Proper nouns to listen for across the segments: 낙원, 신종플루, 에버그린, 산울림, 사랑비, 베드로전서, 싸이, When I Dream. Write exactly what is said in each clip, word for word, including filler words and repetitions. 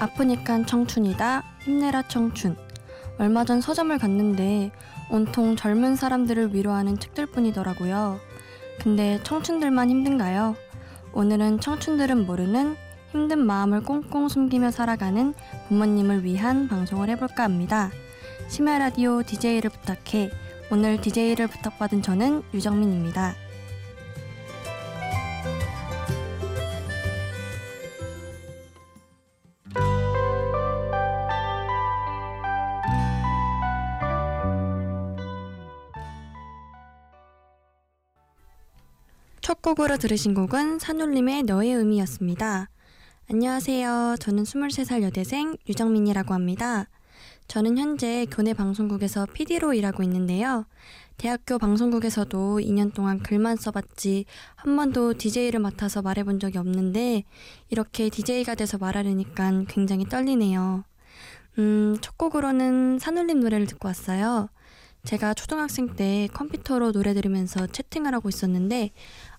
아프니깐 청춘이다. 힘내라 청춘. 얼마 전 서점을 갔는데 온통 젊은 사람들을 위로하는 책들 뿐이더라고요. 근데 청춘들만 힘든가요? 오늘은 청춘들은 모르는 힘든 마음을 꽁꽁 숨기며 살아가는 부모님을 위한 방송을 해볼까 합니다. 심야 라디오 디제이를 부탁해. 오늘 디제이를 부탁받은 저는 유정민입니다. 첫 곡으로 들으신 곡은 산울림의 너의 의미였습니다. 안녕하세요. 저는 스물세 살 여대생 유정민이라고 합니다. 저는 현재 교내 방송국에서 피디로 일하고 있는데요. 대학교 방송국에서도 이 년 동안 글만 써봤지 한 번도 디제이를 맡아서 말해본 적이 없는데 이렇게 디제이가 돼서 말하려니까 굉장히 떨리네요. 음, 첫 곡으로는 산울림 노래를 듣고 왔어요. 제가 초등학생 때 컴퓨터로 노래 들으면서 채팅을 하고 있었는데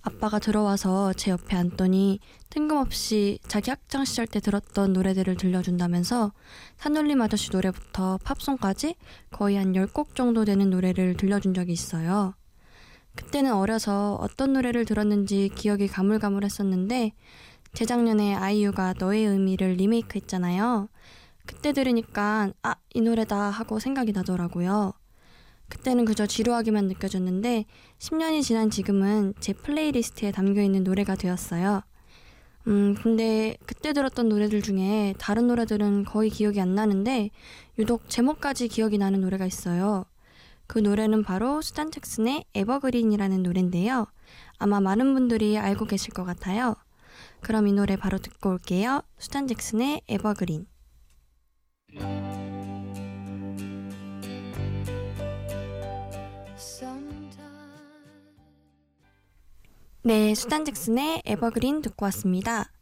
아빠가 들어와서 제 옆에 앉더니 뜬금없이 자기 학창시절 때 들었던 노래들을 들려준다면서 산울림 아저씨 노래부터 팝송까지 거의 한 열 곡 정도 되는 노래를 들려준 적이 있어요. 그때는 어려서 어떤 노래를 들었는지 기억이 가물가물했었는데 재작년에 아이유가 너의 의미를 리메이크 했잖아요. 그때 들으니까 아, 이 노래다 하고 생각이 나더라고요. 그때는 그저 지루하기만 느껴졌는데 십 년이 지난 지금은 제 플레이리스트에 담겨있는 노래가 되었어요. 음, 근데 그때 들었던 노래들 중에 다른 노래들은 거의 기억이 안 나는데 유독 제목까지 기억이 나는 노래가 있어요. 그 노래는 바로 수잔 잭슨의 에버그린이라는 노래인데요. 아마 많은 분들이 알고 계실 것 같아요. 그럼 이 노래 바로 듣고 올게요. 수잔 잭슨의 에버그린. 네, 수잔 잭슨의 에버그린 듣고 왔습니다.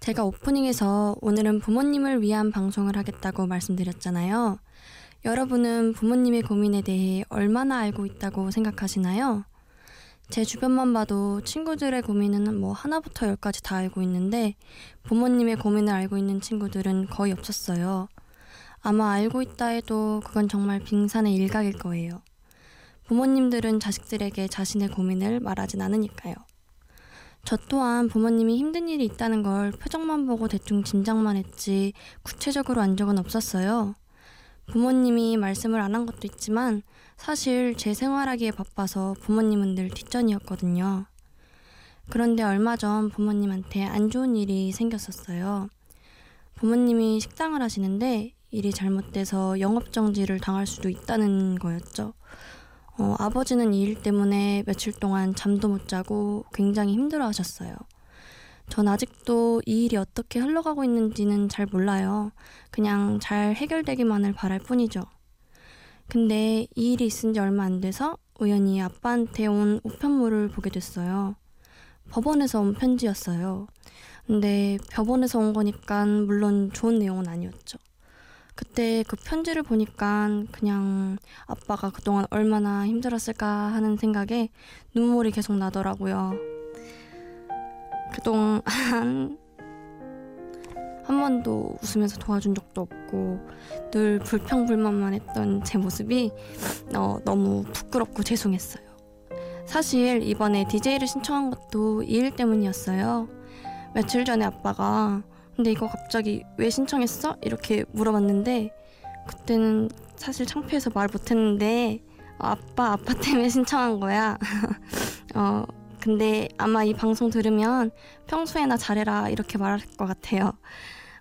제가 오프닝에서 오늘은 부모님을 위한 방송을 하겠다고 말씀드렸잖아요. 여러분은 부모님의 고민에 대해 얼마나 알고 있다고 생각하시나요? 제 주변만 봐도 친구들의 고민은 뭐 하나부터 열까지 다 알고 있는데 부모님의 고민을 알고 있는 친구들은 거의 없었어요. 아마 알고 있다 해도 그건 정말 빙산의 일각일 거예요. 부모님들은 자식들에게 자신의 고민을 말하진 않으니까요. 저 또한 부모님이 힘든 일이 있다는 걸 표정만 보고 대충 짐작만 했지 구체적으로 안 적은 없었어요. 부모님이 말씀을 안 한 것도 있지만 사실 제 생활하기에 바빠서 부모님은 늘 뒷전이었거든요. 그런데 얼마 전 부모님한테 안 좋은 일이 생겼었어요. 부모님이 식당을 하시는데 일이 잘못돼서 영업정지를 당할 수도 있다는 거였죠. 어, 아버지는 이 일 때문에 며칠 동안 잠도 못 자고 굉장히 힘들어 하셨어요. 전 아직도 이 일이 어떻게 흘러가고 있는지는 잘 몰라요. 그냥 잘 해결되기만을 바랄 뿐이죠. 근데 이 일이 있은 지 얼마 안 돼서 우연히 아빠한테 온 우편물을 보게 됐어요. 법원에서 온 편지였어요. 근데 법원에서 온 거니까 물론 좋은 내용은 아니었죠. 그때 그 편지를 보니까 그냥 아빠가 그동안 얼마나 힘들었을까 하는 생각에 눈물이 계속 나더라고요. 그동안 한 번도 웃으면서 도와준 적도 없고 늘 불평불만만 했던 제 모습이 어, 너무 부끄럽고 죄송했어요. 사실 이번에 디제이를 신청한 것도 이 일 때문이었어요. 며칠 전에 아빠가 근데 이거 갑자기 왜 신청했어? 이렇게 물어봤는데 그때는 사실 창피해서 말 못했는데 어, 아빠 아빠 때문에 신청한 거야. 어 근데 아마 이 방송 들으면 평소에나 잘해라 이렇게 말할 것 같아요.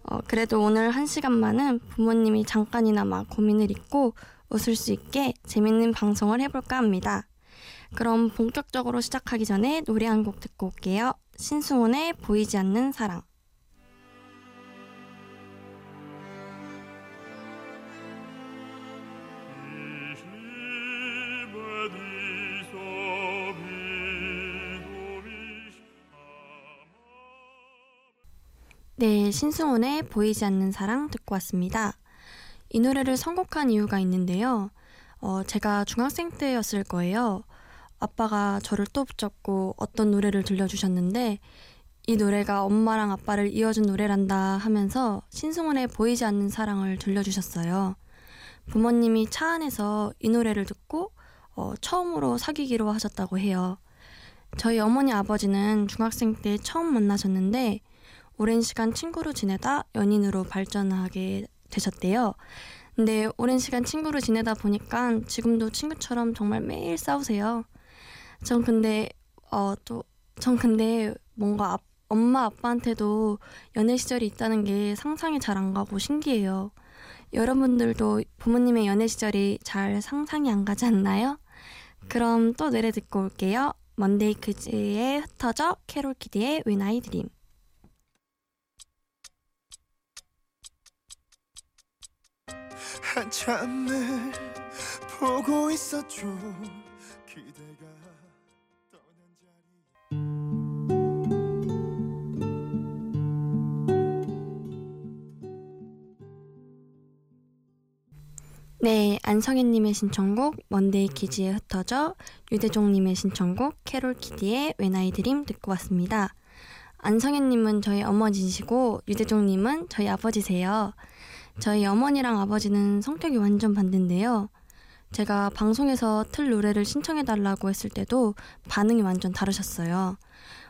어 그래도 오늘 한 시간만은 부모님이 잠깐이나마 고민을 잊고 웃을 수 있게 재밌는 방송을 해볼까 합니다. 그럼 본격적으로 시작하기 전에 노래 한 곡 듣고 올게요. 신승훈의 보이지 않는 사랑. 네, 신승훈의 보이지 않는 사랑 듣고 왔습니다. 이 노래를 선곡한 이유가 있는데요. 어, 제가 중학생 때였을 거예요. 아빠가 저를 또 붙잡고 어떤 노래를 들려주셨는데 이 노래가 엄마랑 아빠를 이어준 노래란다 하면서 신승훈의 보이지 않는 사랑을 들려주셨어요. 부모님이 차 안에서 이 노래를 듣고 어, 처음으로 사귀기로 하셨다고 해요. 저희 어머니 아버지는 중학생 때 처음 만나셨는데 오랜 시간 친구로 지내다 연인으로 발전하게 되셨대요. 근데 오랜 시간 친구로 지내다 보니까 지금도 친구처럼 정말 매일 싸우세요. 전 근데 어, 또 전 근데 뭔가 아, 엄마 아빠한테도 연애 시절이 있다는 게 상상이 잘 안 가고 신기해요. 여러분들도 부모님의 연애 시절이 잘 상상이 안 가지 않나요? 그럼 또 노래 듣고 올게요. 먼데이 퀴즈에 흩어져 캐롤키드의 When I Dream. 한참을 보고 있었죠. 기대가 떠난 자리. 네, 안성현님의 신청곡 먼데이 키즈에 흩어져, 유대종님의 신청곡 캐롤키디의 When I Dream 듣고 왔습니다. 안성현님은 저희 어머니시고 유대종님은 저희 아버지세요. 저희 어머니랑 아버지는 성격이 완전 반대인데요. 제가 방송에서 틀 노래를 신청해달라고 했을 때도 반응이 완전 다르셨어요.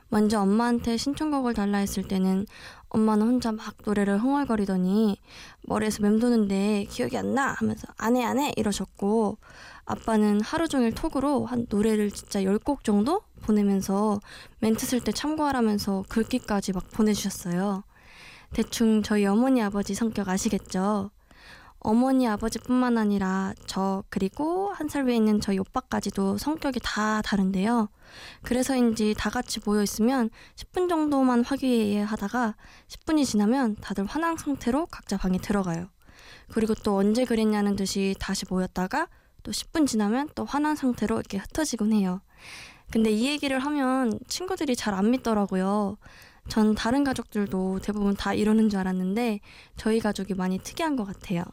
먼저 엄마한테 신청곡을 달라 했을 때는 엄마는 혼자 막 노래를 흥얼거리더니 머리에서 맴도는데 기억이 안 나 하면서 안 해 안 해 이러셨고, 아빠는 하루 종일 톡으로 한 노래를 진짜 열 곡 정도 보내면서 멘트 쓸 때 참고하라면서 글귀까지 막 보내주셨어요. 대충 저희 어머니 아버지 성격 아시겠죠? 어머니 아버지뿐만 아니라 저 그리고 한 살 위에 있는 저희 오빠까지도 성격이 다 다른데요. 그래서인지 다 같이 모여있으면 십 분 정도만 화기애애하다가 십 분이 지나면 다들 화난 상태로 각자 방에 들어가요. 그리고 또 언제 그랬냐는 듯이 다시 모였다가 또 십 분 지나면 또 화난 상태로 이렇게 흩어지곤 해요. 근데 이 얘기를 하면 친구들이 잘 안 믿더라고요. 전 다른 가족들도 대부분 다 이러는 줄 알았는데 저희 가족이 많이 특이한 것 같아요.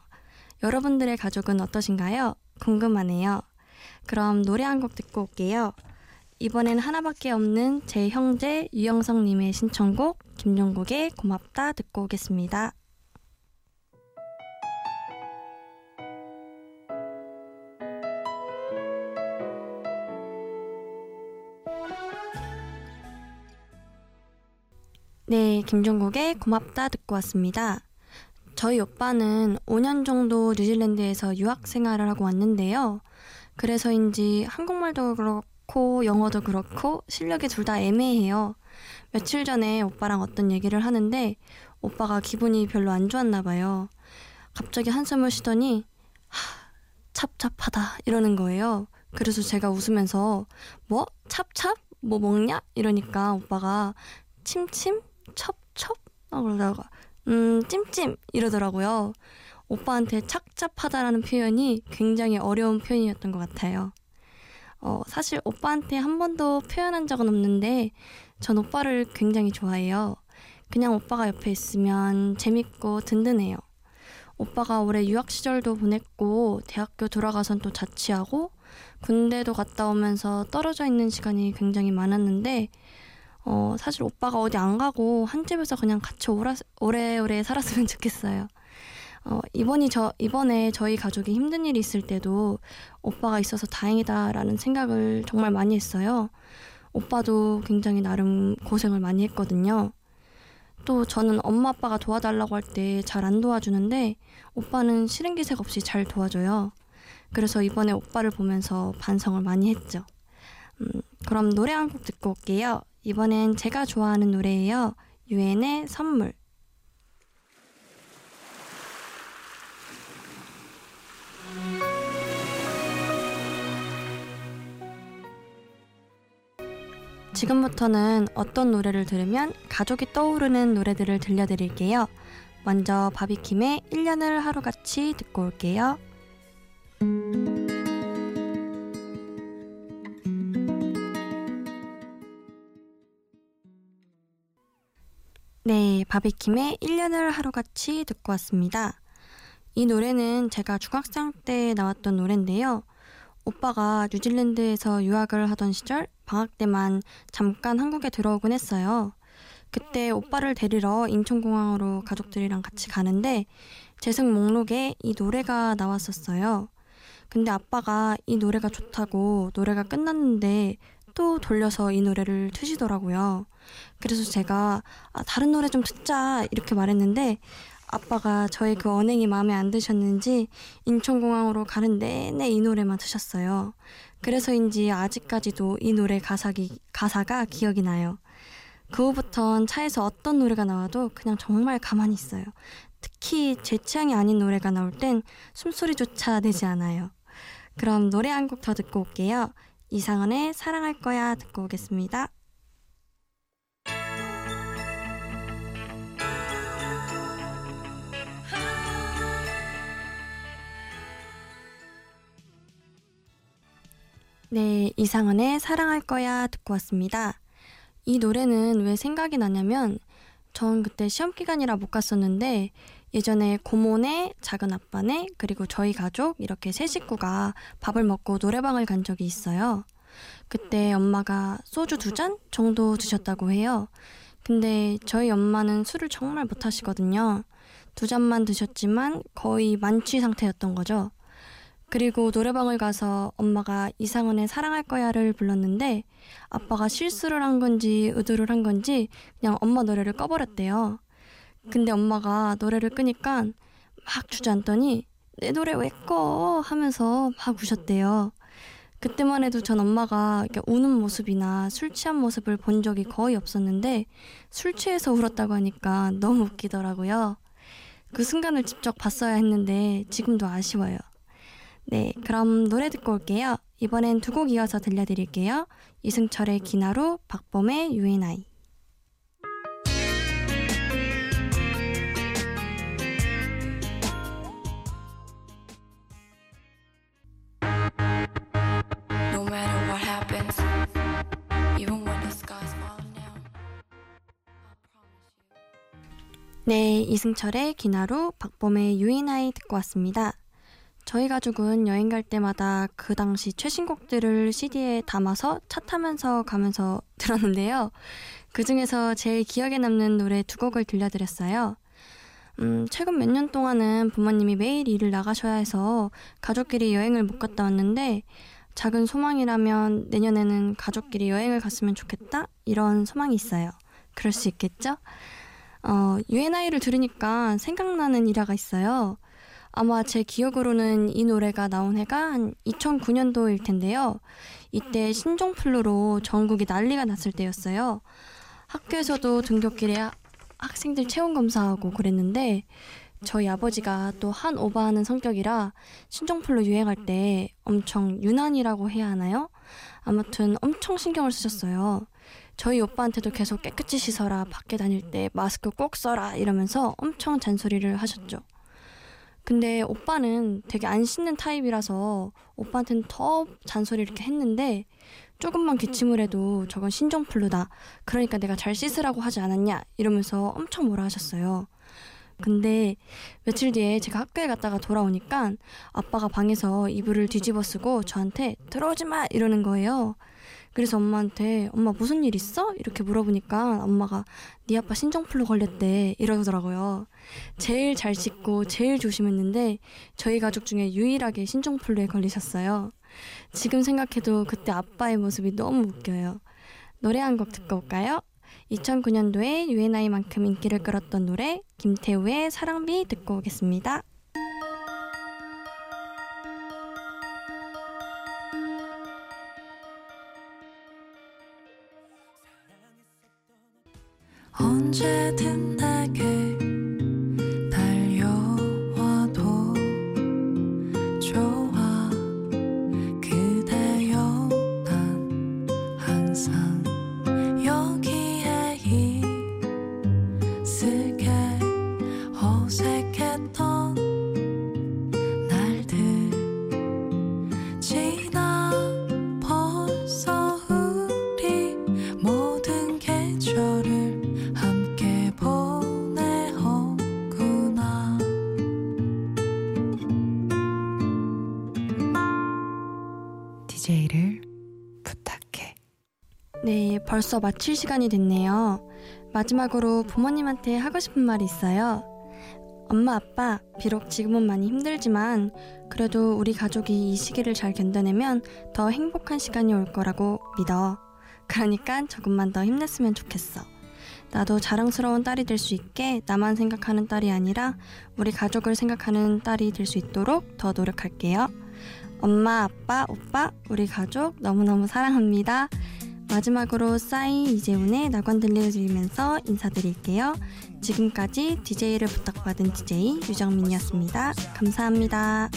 여러분들의 가족은 어떠신가요? 궁금하네요. 그럼 노래 한 곡 듣고 올게요. 이번엔 하나밖에 없는 제 형제 유영성님의 신청곡 김종국의 고맙다 듣고 오겠습니다. 네, 김종국의 고맙다 듣고 왔습니다. 저희 오빠는 오 년 정도 뉴질랜드에서 유학생활을 하고 왔는데요. 그래서인지 한국말도 그렇고 영어도 그렇고 실력이 둘 다 애매해요. 며칠 전에 오빠랑 어떤 얘기를 하는데 오빠가 기분이 별로 안 좋았나 봐요. 갑자기 한숨을 쉬더니 하, 찹찹하다 이러는 거예요. 그래서 제가 웃으면서 뭐? 찹찹? 뭐 먹냐? 이러니까 오빠가 침침? 첩첩? 아, 그러다가 음, 찜찜 이러더라고요. 오빠한테 착잡하다라는 표현이 굉장히 어려운 표현이었던 것 같아요. 어, 사실 오빠한테 한 번도 표현한 적은 없는데 전 오빠를 굉장히 좋아해요. 그냥 오빠가 옆에 있으면 재밌고 든든해요. 오빠가 올해 유학 시절도 보냈고 대학교 돌아가선 또 자취하고 군대도 갔다 오면서 떨어져 있는 시간이 굉장히 많았는데 어, 사실 오빠가 어디 안 가고 한 집에서 그냥 같이 오라, 오래오래 살았으면 좋겠어요. 어, 이번이 저, 이번에 저희 가족이 힘든 일이 있을 때도 오빠가 있어서 다행이다라는 생각을 정말 많이 했어요. 오빠도 굉장히 나름 고생을 많이 했거든요. 또 저는 엄마 아빠가 도와달라고 할 때 잘 안 도와주는데 오빠는 싫은 기색 없이 잘 도와줘요. 그래서 이번에 오빠를 보면서 반성을 많이 했죠. 음, 그럼 노래 한 곡 듣고 올게요. 이번엔 제가 좋아하는 노래예요. 유엔의 선물. 지금부터는 어떤 노래를 들으면 가족이 떠오르는 노래들을 들려드릴게요. 먼저 바비킴의 일 년을 하루같이 듣고 올게요. 네, 바비킴의 일 년을 하루같이 듣고 왔습니다. 이 노래는 제가 중학생 때 나왔던 노래인데요. 오빠가 뉴질랜드에서 유학을 하던 시절 방학 때만 잠깐 한국에 들어오곤 했어요. 그때 오빠를 데리러 인천공항으로 가족들이랑 같이 가는데 재생 목록에 이 노래가 나왔었어요. 근데 아빠가 이 노래가 좋다고 노래가 끝났는데 또 돌려서 이 노래를 트시더라고요. 그래서 제가 아, 다른 노래 좀 듣자 이렇게 말했는데 아빠가 저의 그 언행이 마음에 안 드셨는지 인천공항으로 가는 내내 이 노래만 트셨어요. 그래서인지 아직까지도 이 노래 가사기, 가사가 기억이 나요. 그 후부턴 차에서 어떤 노래가 나와도 그냥 정말 가만히 있어요. 특히 제 취향이 아닌 노래가 나올 땐 숨소리조차 내지 않아요. 그럼 노래 한 곡 더 듣고 올게요. 이상은의 사랑할 거야 듣고 오겠습니다. 네, 이상은의 사랑할 거야 듣고 왔습니다. 이 노래는 왜 생각이 나냐면 전 그때 시험기간이라 못 갔었는데 예전에 고모네, 작은 아빠네, 그리고 저희 가족 이렇게 세 식구가 밥을 먹고 노래방을 간 적이 있어요. 그때 엄마가 소주 두 잔 정도 드셨다고 해요. 근데 저희 엄마는 술을 정말 못 하시거든요. 두 잔만 드셨지만 거의 만취 상태였던 거죠. 그리고 노래방을 가서 엄마가 이상은의 사랑할 거야를 불렀는데 아빠가 실수를 한 건지 의도를 한 건지 그냥 엄마 노래를 꺼버렸대요. 근데 엄마가 노래를 끄니까 막 주저앉더니 내 노래 왜 꺼? 하면서 막 우셨대요. 그때만 해도 전 엄마가 이렇게 우는 모습이나 술 취한 모습을 본 적이 거의 없었는데 술 취해서 울었다고 하니까 너무 웃기더라고요. 그 순간을 직접 봤어야 했는데 지금도 아쉬워요. 네, 그럼 노래 듣고 올게요. 이번엔 두 곡 이어서 들려드릴게요. 이승철의 기나루, 박범의 유엔아이. 네, 이승철의 기나루, 박범의 유엔아이 듣고 왔습니다. 저희 가족은 여행 갈 때마다 그 당시 최신곡들을 씨디에 담아서 차 타면서 가면서 들었는데요. 그 중에서 제일 기억에 남는 노래 두 곡을 들려드렸어요. 음, 최근 몇 년 동안은 부모님이 매일 일을 나가셔야 해서 가족끼리 여행을 못 갔다 왔는데 작은 소망이라면 내년에는 가족끼리 여행을 갔으면 좋겠다? 이런 소망이 있어요. 그럴 수 있겠죠? 어, 유엔아이를 들으니까 생각나는 일화가 있어요. 아마 제 기억으로는 이 노래가 나온 해가 한 이천구 년도일 텐데요. 이때 신종플루로 전국이 난리가 났을 때였어요. 학교에서도 등교길에 학생들 체온검사하고 그랬는데 저희 아버지가 또 한 오바하는 성격이라 신종플루 유행할 때 엄청 유난이라고 해야 하나요? 아무튼 엄청 신경을 쓰셨어요. 저희 오빠한테도 계속 깨끗이 씻어라, 밖에 다닐 때 마스크 꼭 써라 이러면서 엄청 잔소리를 하셨죠. 근데 오빠는 되게 안 씻는 타입이라서 오빠한테는 더 잔소리를 이렇게 했는데 조금만 기침을 해도 저건 신종플루다. 그러니까 내가 잘 씻으라고 하지 않았냐 이러면서 엄청 뭐라 하셨어요. 근데 며칠 뒤에 제가 학교에 갔다가 돌아오니까 아빠가 방에서 이불을 뒤집어 쓰고 저한테 들어오지 마 이러는 거예요. 그래서 엄마한테 엄마 무슨 일 있어? 이렇게 물어보니까 엄마가 네 아빠 신종플루 걸렸대 이러더라고요. 제일 잘 씻고 제일 조심했는데 저희 가족 중에 유일하게 신종플루에 걸리셨어요. 지금 생각해도 그때 아빠의 모습이 너무 웃겨요. 노래 한 곡 듣고 올까요? 이천구 년도에 유엔아이만큼 인기를 끌었던 노래 김태우의 사랑비 듣고 오겠습니다. 언제든 내게 달려와도 좋아 그대여 난 항상 여기에 있을게 어색했던 날들 지나 벌써 우리 모든 계절을 벌써 마칠 시간이 됐네요. 마지막으로 부모님한테 하고 싶은 말이 있어요. 엄마, 아빠, 비록 지금은 많이 힘들지만 그래도 우리 가족이 이 시기를 잘 견뎌내면 더 행복한 시간이 올 거라고 믿어. 그러니까 조금만 더 힘냈으면 좋겠어. 나도 자랑스러운 딸이 될 수 있게 나만 생각하는 딸이 아니라 우리 가족을 생각하는 딸이 될 수 있도록 더 노력할게요. 엄마, 아빠, 오빠, 우리 가족 너무너무 사랑합니다. 마지막으로 싸이 이재훈의 낙원 들려드리면서 인사드릴게요. 지금까지 디제이를 부탁받은 디제이 유정민이었습니다. 감사합니다.